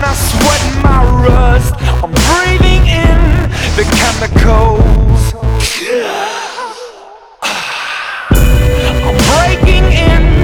I sweat my rust, I'm breathing in the chemicals. I'm breaking in